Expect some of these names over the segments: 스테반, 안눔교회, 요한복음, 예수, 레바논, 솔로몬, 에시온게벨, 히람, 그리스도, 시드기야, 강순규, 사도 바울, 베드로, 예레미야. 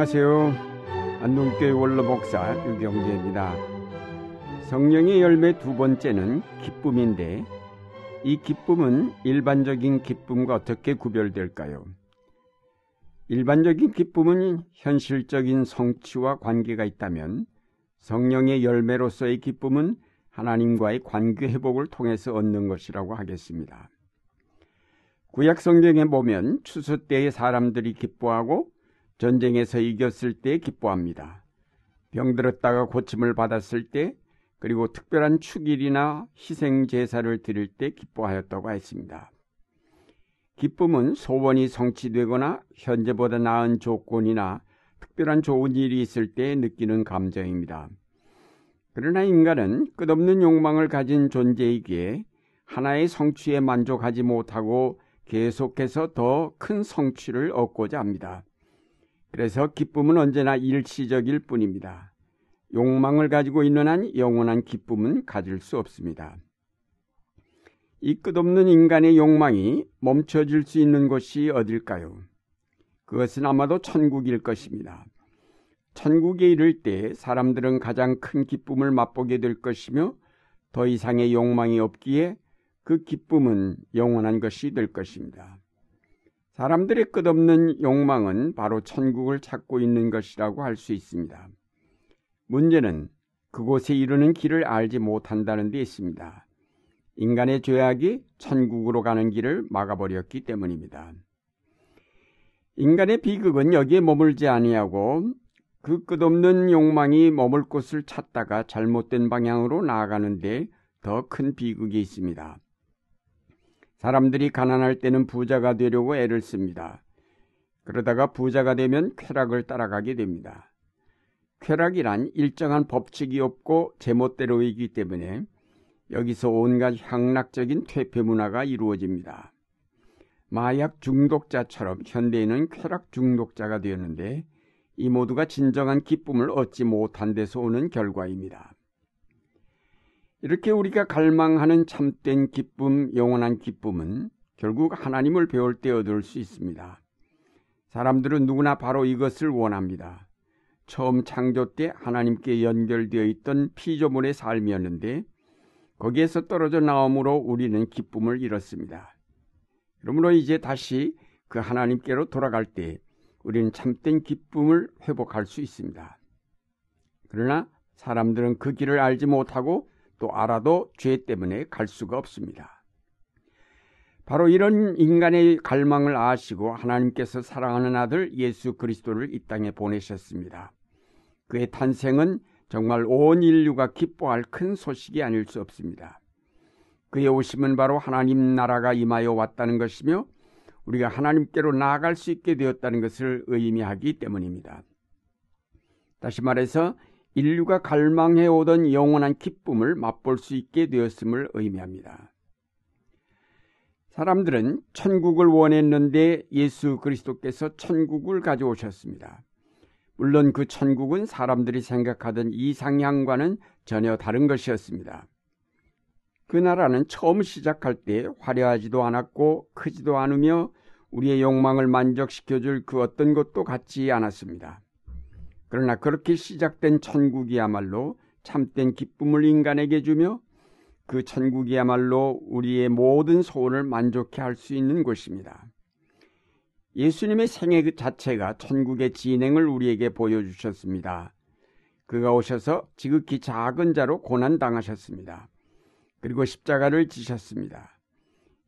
안녕하세요. 안눔교회 원로목사 유경재입니다. 성령의 열매 두 번째는 기쁨인데, 이 기쁨은 일반적인 기쁨과 어떻게 구별될까요? 일반적인 기쁨은 현실적인 성취와 관계가 있다면, 성령의 열매로서의 기쁨은 하나님과의 관계 회복을 통해서 얻는 것이라고 하겠습니다. 구약 성경에 보면 추수 때에 사람들이 기뻐하고 전쟁에서 이겼을 때 기뻐합니다. 병들었다가 고침을 받았을 때, 그리고 특별한 축일이나 희생 제사를 드릴 때 기뻐하였다고 했습니다. 기쁨은 소원이 성취되거나 현재보다 나은 조건이나 특별한 좋은 일이 있을 때 느끼는 감정입니다. 그러나 인간은 끝없는 욕망을 가진 존재이기에 하나의 성취에 만족하지 못하고 계속해서 더 큰 성취를 얻고자 합니다. 그래서 기쁨은 언제나 일시적일 뿐입니다. 욕망을 가지고 있는 한 영원한 기쁨은 가질 수 없습니다. 이 끝없는 인간의 욕망이 멈춰질 수 있는 곳이 어딜까요? 그것은 아마도 천국일 것입니다. 천국에 이를 때 사람들은 가장 큰 기쁨을 맛보게 될 것이며, 더 이상의 욕망이 없기에 그 기쁨은 영원한 것이 될 것입니다. 사람들의 끝없는 욕망은 바로 천국을 찾고 있는 것이라고 할 수 있습니다. 문제는 그곳에 이르는 길을 알지 못한다는 데 있습니다. 인간의 죄악이 천국으로 가는 길을 막아버렸기 때문입니다. 인간의 비극은 여기에 머물지 아니하고 그 끝없는 욕망이 머물 곳을 찾다가 잘못된 방향으로 나아가는데 더 큰 비극이 있습니다. 사람들이 가난할 때는 부자가 되려고 애를 씁니다. 그러다가 부자가 되면 쾌락을 따라가게 됩니다. 쾌락이란 일정한 법칙이 없고 제멋대로이기 때문에 여기서 온갖 향락적인 퇴폐 문화가 이루어집니다. 마약 중독자처럼 현대인은 쾌락 중독자가 되었는데, 이 모두가 진정한 기쁨을 얻지 못한 데서 오는 결과입니다. 이렇게 우리가 갈망하는 참된 기쁨, 영원한 기쁨은 결국 하나님을 배울 때 얻을 수 있습니다. 사람들은 누구나 바로 이것을 원합니다. 처음 창조 때 하나님께 연결되어 있던 피조물의 삶이었는데, 거기에서 떨어져 나옴으로 우리는 기쁨을 잃었습니다. 그러므로 이제 다시 그 하나님께로 돌아갈 때 우리는 참된 기쁨을 회복할 수 있습니다. 그러나 사람들은 그 길을 알지 못하고, 또 알아도 죄 때문에 갈 수가 없습니다. 바로 이런 인간의 갈망을 아시고 하나님께서 사랑하는 아들 예수 그리스도를 이 땅에 보내셨습니다. 그의 탄생은 정말 온 인류가 기뻐할 큰 소식이 아닐 수 없습니다. 그의 오심은 바로 하나님 나라가 임하여 왔다는 것이며, 우리가 하나님께로 나아갈 수 있게 되었다는 것을 의미하기 때문입니다. 다시 말해서 인류가 갈망해오던 영원한 기쁨을 맛볼 수 있게 되었음을 의미합니다. 사람들은 천국을 원했는데 예수 그리스도께서 천국을 가져오셨습니다. 물론 그 천국은 사람들이 생각하던 이상향과는 전혀 다른 것이었습니다. 그 나라는 처음 시작할 때 화려하지도 않았고 크지도 않으며, 우리의 욕망을 만족시켜줄 그 어떤 것도 갖지 않았습니다. 그러나 그렇게 시작된 천국이야말로 참된 기쁨을 인간에게 주며, 그 천국이야말로 우리의 모든 소원을 만족해 할 수 있는 곳입니다. 예수님의 생애 그 자체가 천국의 진행을 우리에게 보여주셨습니다. 그가 오셔서 지극히 작은 자로 고난당하셨습니다. 그리고 십자가를 지셨습니다.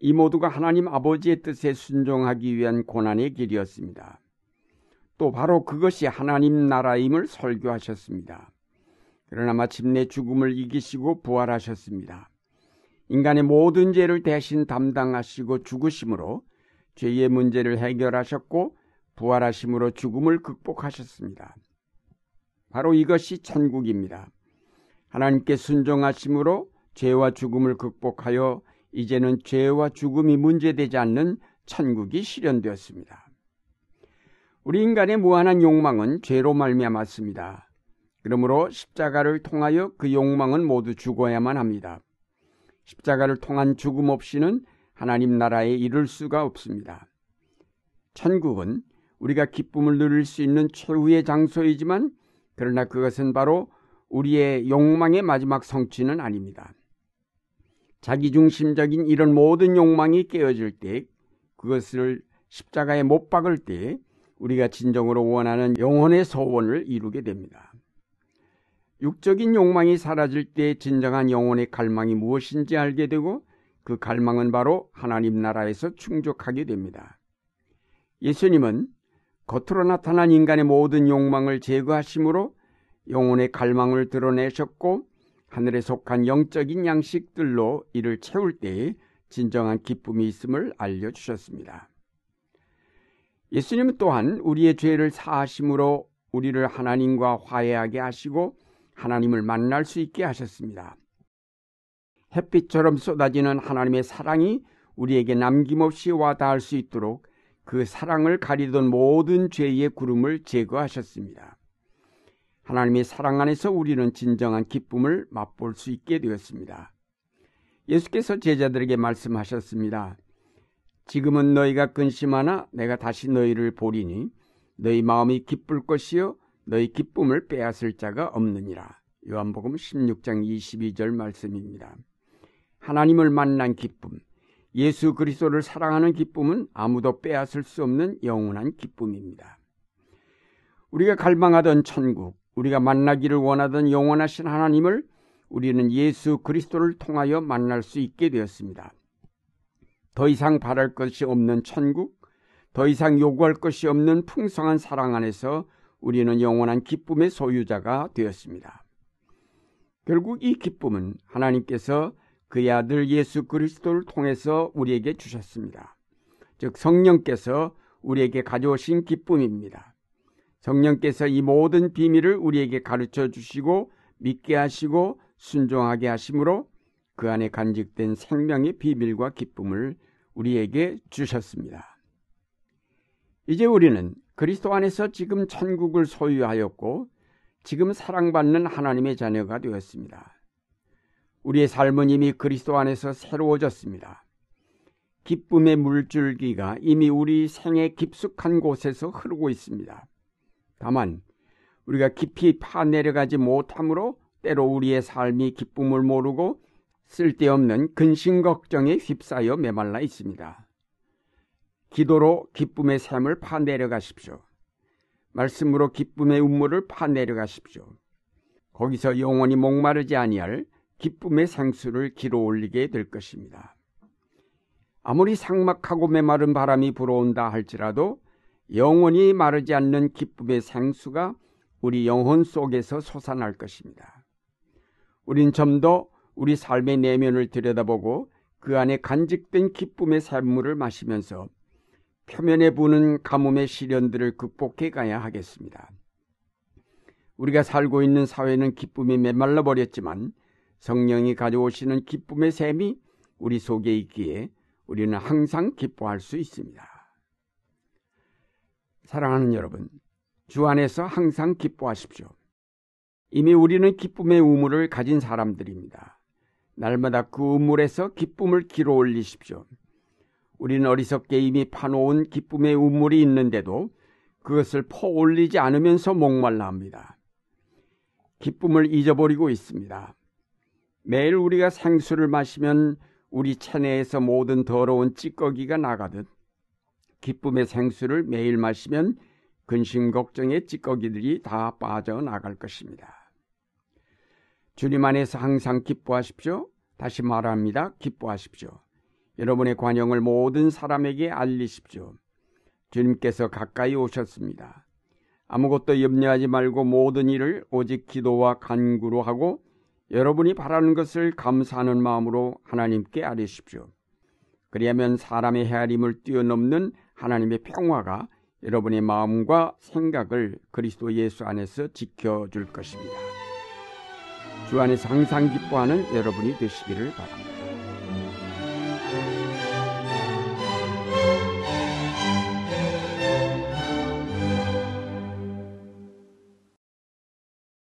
이 모두가 하나님 아버지의 뜻에 순종하기 위한 고난의 길이었습니다. 또 바로 그것이 하나님 나라임을 설교하셨습니다. 그러나 마침내 죽음을 이기시고 부활하셨습니다. 인간의 모든 죄를 대신 담당하시고 죽으심으로 죄의 문제를 해결하셨고, 부활하심으로 죽음을 극복하셨습니다. 바로 이것이 천국입니다. 하나님께 순종하심으로 죄와 죽음을 극복하여 이제는 죄와 죽음이 문제되지 않는 천국이 실현되었습니다. 우리 인간의 무한한 욕망은 죄로 말미암았습니다. 그러므로 십자가를 통하여 그 욕망은 모두 죽어야만 합니다. 십자가를 통한 죽음 없이는 하나님 나라에 이를 수가 없습니다. 천국은 우리가 기쁨을 누릴 수 있는 최후의 장소이지만 그러나 그것은 바로 우리의 욕망의 마지막 성취는 아닙니다. 자기중심적인 이런 모든 욕망이 깨어질 때, 그것을 십자가에 못 박을 때 우리가 진정으로 원하는 영혼의 소원을 이루게 됩니다. 육적인 욕망이 사라질 때 진정한 영혼의 갈망이 무엇인지 알게 되고 그 갈망은 바로 하나님 나라에서 충족하게 됩니다. 예수님은 겉으로 나타난 인간의 모든 욕망을 제거하심으로 영혼의 갈망을 드러내셨고 하늘에 속한 영적인 양식들로 이를 채울 때에 진정한 기쁨이 있음을 알려주셨습니다. 예수님은 또한 우리의 죄를 사하심으로 우리를 하나님과 화해하게 하시고 하나님을 만날 수 있게 하셨습니다. 햇빛처럼 쏟아지는 하나님의 사랑이 우리에게 남김없이 와 닿을 수 있도록 그 사랑을 가리던 모든 죄의 구름을 제거하셨습니다. 하나님의 사랑 안에서 우리는 진정한 기쁨을 맛볼 수 있게 되었습니다. 예수께서 제자들에게 말씀하셨습니다. 지금은 너희가 근심하나 내가 다시 너희를 보리니 너희 마음이 기쁠 것이요 너희 기쁨을 빼앗을 자가 없느니라. 요한복음 16장 22절 말씀입니다. 하나님을 만난 기쁨, 예수 그리스도를 사랑하는 기쁨은 아무도 빼앗을 수 없는 영원한 기쁨입니다. 우리가 갈망하던 천국, 우리가 만나기를 원하던 영원하신 하나님을 우리는 예수 그리스도를 통하여 만날 수 있게 되었습니다. 더 이상 바랄 것이 없는 천국, 더 이상 요구할 것이 없는 풍성한 사랑 안에서 우리는 영원한 기쁨의 소유자가 되었습니다. 결국 이 기쁨은 하나님께서 그의 아들 예수 그리스도를 통해서 우리에게 주셨습니다. 즉 성령께서 우리에게 가져오신 기쁨입니다. 성령께서 이 모든 비밀을 우리에게 가르쳐 주시고 믿게 하시고 순종하게 하심으로 그 안에 간직된 생명의 비밀과 기쁨을 우리에게 주셨습니다. 이제 우리는 그리스도 안에서 지금 천국을 소유하였고 지금 사랑받는 하나님의 자녀가 되었습니다. 우리의 삶은 이미 그리스도 안에서 새로워졌습니다. 기쁨의 물줄기가 이미 우리 생의 깊숙한 곳에서 흐르고 있습니다. 다만 우리가 깊이 파내려가지 못함으로 때로 우리의 삶이 기쁨을 모르고 쓸데없는 근심 걱정에 휩싸여 메말라 있습니다. 기도로 기쁨의 샘을 파내려가십시오. 말씀으로 기쁨의 운물을 파내려가십시오. 거기서 영원히 목마르지 아니할 기쁨의 생수를 길어올리게 될 것입니다. 아무리 삭막하고 메마른 바람이 불어온다 할지라도 영원히 마르지 않는 기쁨의 생수가 우리 영혼 속에서 솟아날 것입니다. 우린 좀 더 우리 삶의 내면을 들여다보고 그 안에 간직된 기쁨의 샘물을 마시면서 표면에 부는 가뭄의 시련들을 극복해 가야 하겠습니다. 우리가 살고 있는 사회는 기쁨이 메말라 버렸지만 성령이 가져오시는 기쁨의 샘이 우리 속에 있기에 우리는 항상 기뻐할 수 있습니다. 사랑하는 여러분, 주 안에서 항상 기뻐하십시오. 이미 우리는 기쁨의 우물을 가진 사람들입니다. 날마다 그 우물에서 기쁨을 길어 올리십시오. 우리는 어리석게 이미 파놓은 기쁨의 우물이 있는데도 그것을 퍼올리지 않으면서 목말라 합니다. 기쁨을 잊어버리고 있습니다. 매일 우리가 생수를 마시면 우리 체내에서 모든 더러운 찌꺼기가 나가듯 기쁨의 생수를 매일 마시면 근심 걱정의 찌꺼기들이 다 빠져나갈 것입니다. 주님 안에서 항상 기뻐하십시오. 다시 말합니다. 기뻐하십시오. 여러분의 관용을 모든 사람에게 알리십시오. 주님께서 가까이 오셨습니다. 아무것도 염려하지 말고 모든 일을 오직 기도와 간구로 하고 여러분이 바라는 것을 감사하는 마음으로 하나님께 아뢰십시오. 그리하면 사람의 헤아림을 뛰어넘는 하나님의 평화가 여러분의 마음과 생각을 그리스도 예수 안에서 지켜줄 것입니다. 주 안에서 항상 기뻐하는 여러분이 되시기를 바랍니다.